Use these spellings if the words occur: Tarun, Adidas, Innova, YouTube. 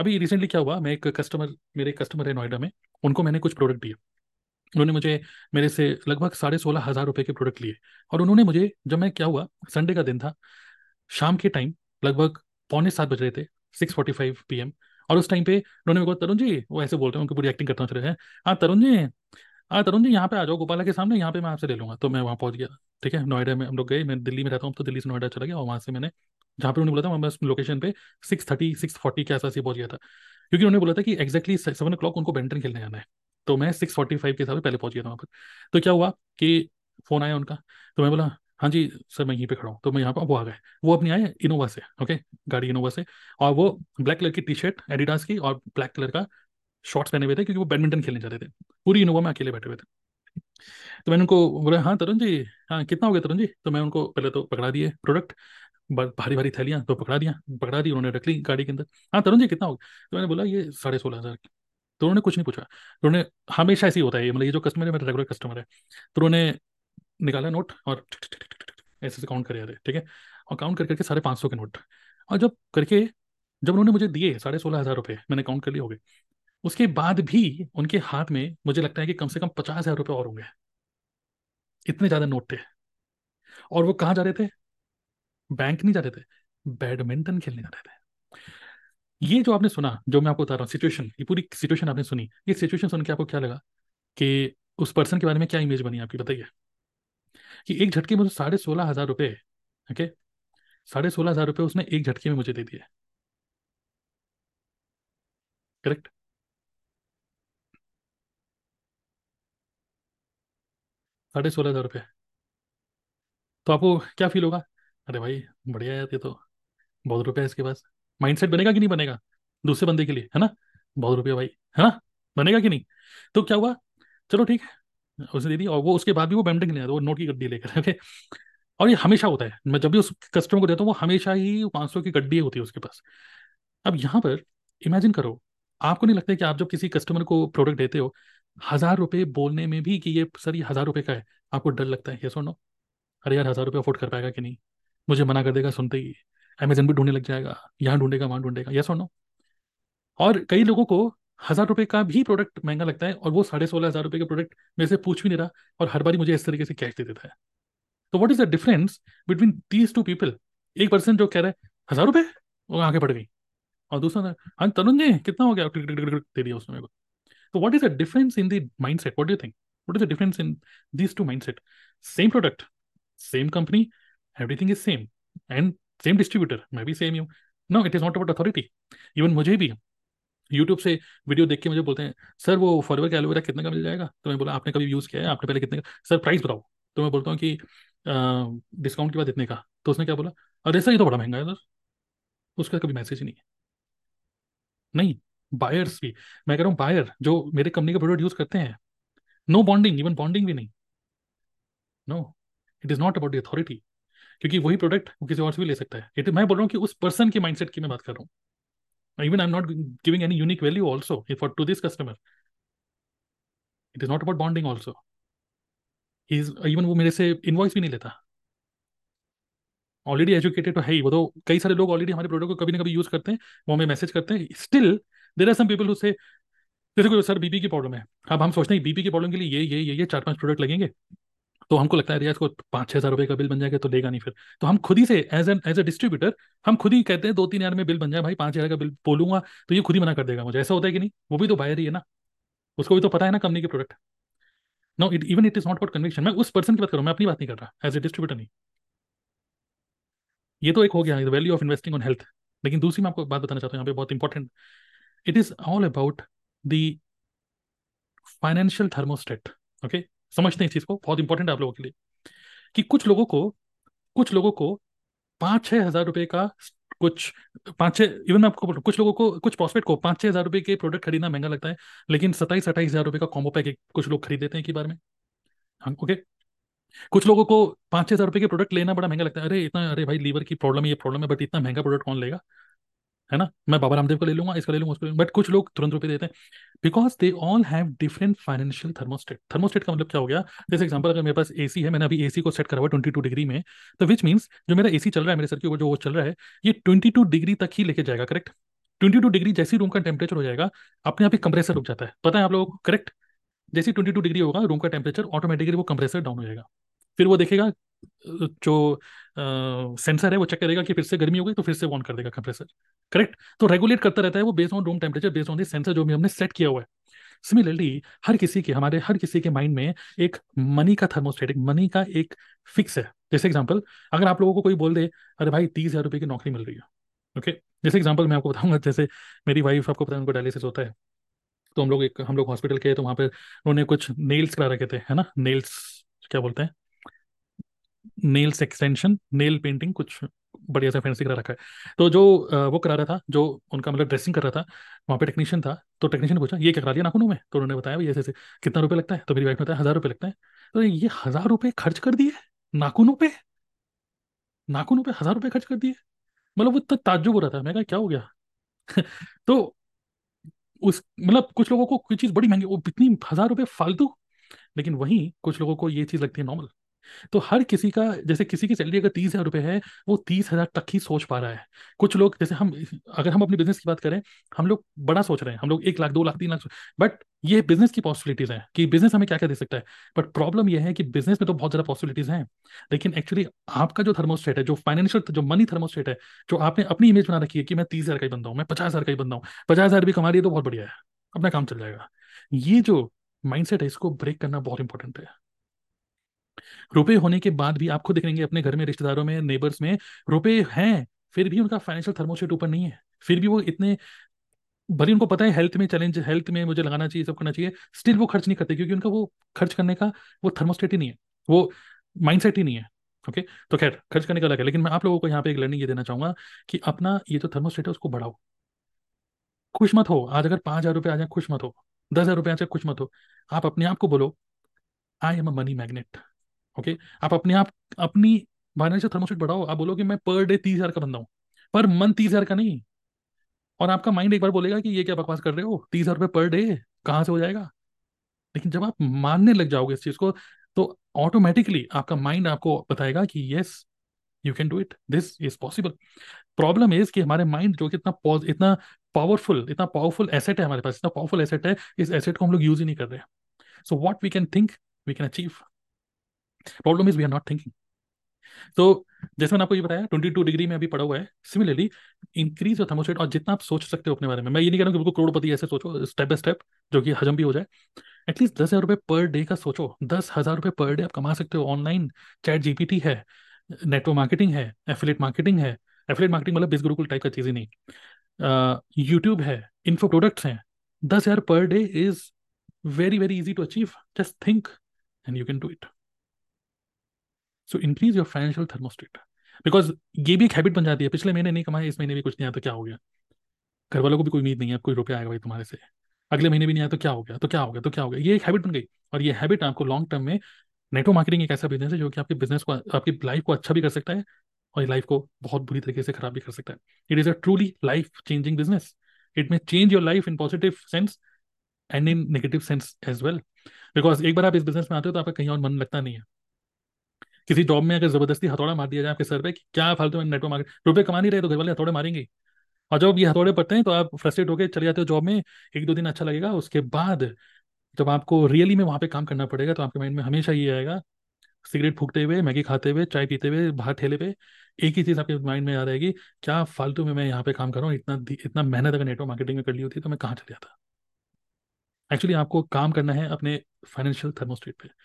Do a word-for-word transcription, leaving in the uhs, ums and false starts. अभी रिसेंटली क्या हुआ, मैं एक कस्टमर मेरे कस्टमर है नोएडा में, उनको मैंने कुछ प्रोडक्ट दिए, उन्होंने मुझे मेरे से लगभग साढ़े सोलह हज़ार रुपये के प्रोडक्ट लिए। और उन्होंने मुझे, जब मैं क्या हुआ संडे का दिन था, शाम के टाइम लगभग पौने सात बज रहे थे, six forty five P M और उस टाइम पे उन्होंने मेरे को, तरुण जी, वो ऐसे बोल रहे हैं, उनको पूरी एक्टिंग करता चले हैं, हाँ तरुण जी हाँ तरुण जी यहाँ पे आ जाओ गोपाला के सामने, यहाँ पे मैं आपसे ले लूँगा। तो मैं वहाँ पहुँच गया, ठीक है, नोएडा में हम लोग गए, मैं दिल्ली में रहता हूँ तो दिल्ली से नोएडा चला गया, और वहाँ से मैंने जहाँ पे उन्होंने बोला था मैं बस लोकेशन पे सिक्स थर्टी सिक्स फोर्टी के आसपास ही पहुँच गया था, क्योंकि उन्होंने बोला था कि एक्जैक्टली सेवन ओ क्लॉक उनको बैडमिंटन खेलने जाना है। तो मैं सिक्स फोर्टी फाइव के हिसाब से पहले पहुँच गया था वहाँ पर। तो क्या हुआ कि फ़ोन आया उनका, तो मैं बोला हाँ जी सर मैं यहीं पे खड़ा हूँ। तो मैं यहाँ पर, वो आ गए, वो अपनी आए इनोवा से, ओके, गाड़ी इनोवा से, और वो ब्लैक कलर की टी शर्ट एडिडास की और ब्लैक कलर का शॉर्ट्स पहने हुए थे, क्योंकि वो बैडमिंटन खेलने जाते थे, पूरी इनोवा में अकेले बैठे हुए थे। तो मैंने उनको बोला हाँ तरुण जी, हाँ कितना हो गया तरुण जी। तो मैं उनको पहले तो पकड़ा दिए प्रोडक्ट, भारी भारी थैलियाँ तो पकड़ा दिया पकड़ा दी उन्होंने, रख ली गाड़ी के अंदर। हाँ तरुण जी कितना हो गया। तो मैंने बोला ये साढ़े सोलह हज़ार। तो उन्होंने कुछ नहीं पूछा, तो उन्होंने, हमेशा ऐसे ही होता है, मतलब ये जो कस्टमर है मेरा रेगुलर कस्टमर है। तो उन्होंने निकाला नोट और ऐसे से काउंट करे, ठीक है, और काउंट कर करके साढ़े पाँच सौ के नोट, और जब करके जब उन्होंने मुझे दिए साढ़े सोलह हज़ार रुपये, मैंने काउंट कर लिए हो गए, उसके बाद भी उनके हाथ में मुझे लगता है कि कम से कम पचास हज़ार रुपये और होंगे, इतने ज़्यादा नोट थे। और वो कहाँ जा रहे थे, बैंक नहीं जा रहे थे, बैडमिंटन खेलने जा रहे थे। ये जो आपने सुना, जो मैं आपको बता रहा हूँ सिचुएशन, ये पूरी सिचुएशन आपने सुनी, ये सिचुएशन सुन के आपको क्या लगा, कि उस पर्सन के बारे में क्या इमेज बनी आपकी, बताइए। कि एक झटके में साढ़े सोलह हज़ार रुपये, ओके, साढ़े सोलह हज़ार रुपये उसने एक झटके में मुझे दे दिए, करेक्ट। साढ़े सोलह हज़ार रुपये, तो आपको क्या फील होगा, अरे भाई बढ़िया यार, ये तो बहुत रुपया है इसके पास। माइंडसेट बनेगा कि नहीं बनेगा दूसरे बंदे के लिए, है ना, बहुत रुपया भाई, है ना, बनेगा कि नहीं। तो क्या हुआ, चलो ठीक है उसने दे दी, और वो उसके बाद भी वो बैडमिंटन खेलने आता, वो नोट की गड्डी लेकर, ओके। और ये हमेशा होता है, मैं जब भी उस कस्टमर को देता हूँ वो हमेशा ही पाँच सौ की गड्डी होती है उसके पास। अब यहाँ पर इमेजिन करो, आपको नहीं लगता है कि आप जब किसी कस्टमर को प्रोडक्ट देते हो हज़ार रुपये बोलने में भी, कि ये सर ये हज़ार रुपये का है, आपको डर लगता है, ये सुनो अरे यार हज़ार रुपये अफोर्ड कर पाएगा कि नहीं, मुझे मना कर देगा सुनते ही, अमेजन भी ढूंढने लग जाएगा, यहाँ ढूंढेगा वहाँ ढूंढेगा, ये सुनो। और कई लोगों को हज़ार रुपये का भी प्रोडक्ट महंगा लगता है, और वो साढ़े सोलह हज़ार रुपये के प्रोडक्ट मेरे से पूछ भी नहीं रहा, और हर बारी मुझे इस तरीके से कैश दे देता है। तो what is the difference between these two people, एक पर्सन जो कह रहा है हज़ार रुपये वो आगे बढ़ गई, और दूसरा हाँ तरुण जी कितना हो गया, दे दिया उसने मेरे को। तो what is the difference in the mindset, what do you think, what is the difference in these two mindset. Same product, same company, everything is same and same distributor, मैं भी सेम ही हूँ। No, it is not about authority. Even मुझे भी YouTube से video देख के मुझे बोलते हैं सर वो फॉरवर का एलोवेरा कितने का मिल जाएगा। तो मैं बोला आपने कभी यूज़ किया है, आपने पहले कितने का, सर प्राइस बताओ। तो मैं बोलता हूँ कि डिस्काउंट के बाद इतने का। तो उसने क्या बोला, अरे सर ये तो बड़ा महंगा है सर, उसका कभी मैसेज ही नहीं है। नहीं, बायर्स भी, मैं कह रहा हूँ बायर जो मेरे कंपनी का प्रोडक्ट यूज़ करते हैं, नो बॉन्डिंग, इवन बॉन्डिंग भी नहीं। No, it is not about the authority, क्योंकि वही प्रोडक्ट किसी और से भी ले सकता है। इट मैं बोल रहा हूँ कि उस पर्सन के माइंडसेट की मैं बात कर रहा हूँ। Even I'm not giving any unique value also for to this customer. It is not about bonding also. He is even वो मेरे से इनवॉइस भी नहीं लेता। ऑलरेडी एजुकेटेड तो है ही वो, तो कई सारे लोग ऑलरेडी हमारे प्रोडक्ट को कभी ना कभी यूज़ करते हैं, वो हमें मैसेज करते हैं। Still there are some people who say जैसे कोई सर बीपी की प्रॉब्लम है, अब हम सोचते हैं बीपी की प्रॉब्लम के लिए ये ये ये ये चार पांच प्रोडक्ट लगेंगे, तो हमको लगता है रियाज को पाँच छः हज़ार रुपये का बिल बन जाएगा तो लेगा नहीं। फिर तो हम खुद ही से as an as a distributor हम खुद ही कहते हैं दो तीन हज़ार में बिल बन जाए भाई, पाँच हज़ार का बिल बोलूँगा तो ये खुद ही मना कर देगा मुझे। ऐसा होता है कि नहीं, वो भी तो बायर ही है ना, उसको भी तो पता है ना कंपनी के product. No, it even it is not about conviction. मैं उस पर्सन की बात कर रहा हूँ, मैं अपनी बात नहीं कर रहा एज ए डिस्ट्रीब्यूटर, नहीं। ये तो एक हो गया value of investing on health. लेकिन दूसरी मैं आपको बात बताना चाहता हूँ यहाँ पे, बहुत important. It is all about the financial thermostat. Okay, समझते हैं इस चीज़ को, बहुत इंपॉर्टेंट है आप लोगों के लिए। कि कुछ लोगों को कुछ लोगों को पाँच छः हज़ार रुपये का कुछ पाँच छः इवन मैं आपको बोल रहा हूँ, कुछ लोगों को, कुछ प्रॉस्पेक्ट को पाँच छः हज़ार रुपये के प्रोडक्ट खरीदना महंगा लगता है, लेकिन सत्ताईस अट्ठाईस हज़ार रुपये का कॉम्बो पैकेज कुछ लोग खरीद लेते हैं एक बार में। हाँ, ओके। कुछ लोगों को पाँच छः हज़ार रुपये के प्रोडक्ट लेना बड़ा महंगा लगता है, अरे इतना, अरे भाई लीवर की प्रॉब्लम है, ये प्रॉब्लम है, बट इतना महंगा प्रोडक्ट कौन लेगा, है ना, मैं बाबा रामदेव का ले लूँगा, इसका ले लूँगा, उसको ले लूँगा। बट कुछ लोग तुरंत रुपये देते हैं, because they all have different financial thermostat. Thermostat का मतलब क्या हो गया, जैसे एग्जांपल अगर मेरे पास एसी है, मैंने अभी एसी को सेट करा हुआ ट्वेंटी टू डिग्री में, तो विच मीन्स जो मेरा एसी चल रहा है मेरे सर के ऊपर जो वो चल रहा है, ये ट्वेंटी टू डिग्री तक ही लेके जाएगा, करेक्ट। बाईस डिग्री जैसी रूम का टेम्परेचर हो जाएगा, अपने आप ही कंप्रेसर रुक जाता है, पता है आप लोगों को, करेक्ट। जैसे बाईस डिग्री होगा रूम का टेम्परेचर, ऑटोमेटिकली वो कंप्रेसर डाउन हो जाएगा। फिर वो देखेगा, जो आ, सेंसर है वो चेक करेगा कि फिर से गर्मी हो गई, तो फिर से ऑन कर देगा कंप्रेसर, करेक्ट। तो रेगुलेट करता रहता है वो based on room temperature, based on the sensor जो भी हमने सेट किया हुआ है। सिमिलरली हर किसी के हमारे हर किसी के माइंड में एक मनी का थर्मोस्टेटिक, मनी का एक फिक्स है। जैसे एग्जाम्पल, अगर आप लोगों को कोई बोल दे अरे भाई तीस हज़ार रुपये की नौकरी मिल रही है, ओके okay? जैसे एग्जाम्पल मैं आपको बताऊंगा, जैसे मेरी वाइफ, आपको पता है उनको डायलिसिस होता है, तो हम लोग एक हम लोग हॉस्पिटल के, तो वहाँ पे उन्होंने कुछ नेल्स करा रखे थे, है ना, नेल्स क्या बोलते हैं, नेल्स एक्सटेंशन, नेल पेंटिंग, कुछ बढ़िया सा फैंसी करा रखा है। तो जो आ, वो करा रहा था, जो उनका मतलब ड्रेसिंग कर रहा था, वहाँ पे टेक्नीशियन था। तो टेक्नीशियन ने पूछा ये क्या करा लिया नाखूनों में, तो उन्होंने बताया भाई ऐसे कितना रुपये लगता है, तो मेरी वाइफ ने बताया हज़ार रुपये लगता है। तो ये हज़ार रुपये खर्च कर दिए नाखूनों पर, नाखूनों पर हज़ार रुपये खर्च कर दिए, मतलब वो इतना ताज्जुब हो रहा था, मैं कहा क्या हो गया। तो उस मतलब कुछ लोगों को कोई चीज़ बड़ी महंगी, वो इतनी हज़ार रुपये फालतू, लेकिन वहीं कुछ लोगों को ये चीज़ लगती है नॉर्मल। तो हर किसी का, जैसे किसी की सैलरी अगर तीस हज़ार रुपये है, वो तीस हज़ार तक ही सोच पा रहा है। कुछ लोग, जैसे हम, अगर हम अपने बिजनेस की बात करें, हम लोग बड़ा सोच रहे हैं, हम लोग एक लाख दो लाख तीन लाख, बट ये बिजनेस की पॉसिबिलिटीज़ हैं कि बिजनेस हमें क्या क्या दे सकता है। बट प्रॉब्लम यह है कि बिजनेस में तो बहुत ज़्यादा पॉसिबिलिटीज़ हैं, लेकिन एक्चुअली आपका जो थर्मोस्टेट है, जो फाइनेंशियल, जो मनी थर्मोस्टेट है, जो आपने अपनी इमेज बना रखी है कि मैं तीस हज़ार का ही बंदा हूँ, मैं पचास हज़ार का ही बंदा हूँ, पचास हज़ार भी कमा रही है तो बहुत बढ़िया है, अपना काम चल जाएगा, ये जो माइंडसेट है इसको ब्रेक करना बहुत इंपॉर्टेंट है। रुपए होने के बाद भी आप खुद देखेंगे अपने घर में, रिश्तेदारों में, नेबर्स में रुपए हैं, फिर भी उनका फाइनेंशियल थर्मोस्टेट ऊपर नहीं है, फिर भी वो इतने, भले उनको पता है हेल्थ में चैलेंज, हेल्थ में मुझे लगाना चाहिए, सब करना चाहिए, स्टिल वो खर्च नहीं करते, क्योंकि उनका वो खर्च करने का वो थर्मोस्टेट ही नहीं है, वो माइंडसेट ही नहीं है, ओके। तो खैर खर्च करने का अलग है, लेकिन मैं आप लोगों को यहाँ पे एक लर्निंग ये देना चाहूंगा कि अपना ये जो थर्मोस्टेट है उसको बढ़ाओ। खुश मत हो, आज अगर पाँच हज़ार रुपये आ जाए खुश मत हो, दस हज़ार रुपये आ जाए खुश मत हो, आप अपने आप को बोलो I am a money magnet, okay okay? आप अपने आप अपनी फाइनेंशियल थर्मोस्टेट बढ़ाओ, आप बोलो कि मैं पर डे तीस हज़ार का बंदा हूँ, पर मंथ तीस हज़ार का नहीं, और आपका माइंड एक बार बोलेगा कि ये क्या बकवास कर रहे हो, तीस हज़ार रुपये पर डे कहाँ से हो जाएगा। लेकिन जब आप मानने लग जाओगे इस चीज़ को, तो ऑटोमेटिकली आपका माइंड आपको बताएगा कि yes you can do it, this is possible. Problem is कि हमारे माइंड जो कि इतना इतना पावरफुल इतना पावरफुल एसेट है हमारे पास, इतना पावरफुल एसेट है, इस एसेट को हम लोग यूज़ ही नहीं कर रहे। So what we can think we can achieve, problem is we are not thinking. तो जैसे मैंने आपको ये बताया बाईस डिग्री में अभी पड़ा हुआ है, सिमिलरली इंक्रीज हो थर्मोस्टेट, और जितना आप सोच सकते हो अपने बारे में, मैं ये नहीं कह रहा हूँ कि बिल्कुल करोड़पति ऐसे सोचो स्टेप बाय स्टेप जो कि हजम भी हो जाए, एटलीस्ट दस हज़ार रुपये पर डे का सोचो, दस हज़ार रुपये पर डे आप कमा सकते हो। ऑनलाइन चैट जीपीटी है, नेटवर्क मार्केटिंग है, एफिलेट मार्केटिंग है, एफिलेट मार्केटिंग मतलब बिज गुरुकुल टाइप का चीज़ ही नहीं, यूट्यूब uh, है, इन्फो प्रोडक्ट्स हैं, दस हज़ार per day is very very easy to achieve, just think and you can do it. So increase your financial thermostat, because ये भी एक हैबिट बन जाती है, पिछले महीने नहीं कमाया, इस महीने भी कुछ नहीं आया तो क्या हो गया, घर वालों को भी कोई उम्मीद नहीं है कोई रुपया आएगा भाई तुम्हारे से, अगले महीने भी नहीं आया तो क्या हो गया तो क्या हो गया तो क्या हो गया, ये एक हैबिट बन गई। और ये हैबिट आपको लॉन्ग टर्म में, नेटवर्क मार्केटिंग एक ऐसा बिजनेस है जो कि आपके बिजनेस को, आपकी लाइफ को अच्छा भी कर सकता है और लाइफ को बहुत बुरी तरीके से खराब भी कर सकता है। It is a truly life changing business, it may change your life in positive sense and in negative sense as well, because एक बार आप इस बिजनेस में आते हो तो आपका कहीं और मन लगता नहीं है। किसी जॉब में अगर जबरदस्ती हथौड़ा मार दिया जाए आपके सर पे कि क्या फालतू में नेटवर्क मार्केट, रुपए कमा नहीं रहे तो घर वाले हथौड़े मारेंगे, और जब ये हथौड़े पड़ते हैं तो आप फ्रस्ट्रेट होकर चले जाते हो जॉब में, एक दो दिन अच्छा लगेगा, उसके बाद जब आपको रियली में वहाँ पे काम करना पड़ेगा तो आपके माइंड में हमेशा ये आएगा, सिगरेट फूकते हुए, मैगी खाते हुए, चाय पीते हुए, बाहर ठेले पे एक ही चीज़ आपके माइंड में आ रहेगी, क्या फालतू में मैं यहाँ पे काम कर रहा हूँ, इतना इतना मेहनत अगर नेटवर्क मार्केटिंग में कर ली होती तो मैं कहाँ चले जाता। एक्चुअली आपको काम करना है अपने फाइनेंशियल थर्मोस्टेट पे,